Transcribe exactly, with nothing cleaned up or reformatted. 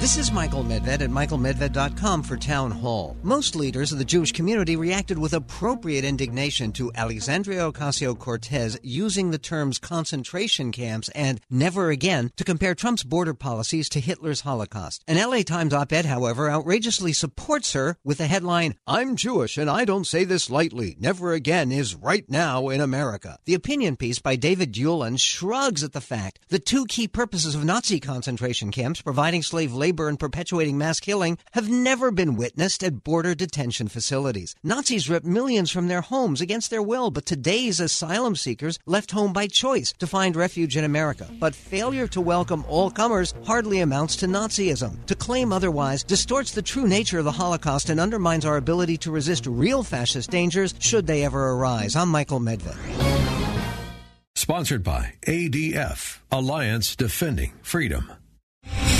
This is Michael Medved at michael medved dot com for Town Hall. Most leaders of the Jewish community reacted with appropriate indignation to Alexandria Ocasio-Cortez using the terms concentration camps and never again to compare Trump's border policies to Hitler's Holocaust. An L A Times op-ed, however, outrageously supports her with the headline, "I'm Jewish and I don't say this lightly. Never again is right now in America." The opinion piece by David Ulin shrugs at the fact the two key purposes of Nazi concentration camps, providing slave labor labor and perpetuating mass killing, have never been witnessed at border detention facilities. Nazis ripped millions from their homes against their will, but today's asylum seekers left home by choice to find refuge in America. But failure to welcome all comers hardly amounts to Nazism. To claim otherwise distorts the true nature of the Holocaust and undermines our ability to resist real fascist dangers should they ever arise. I'm Michael Medved. Sponsored by A D F, Alliance Defending Freedom.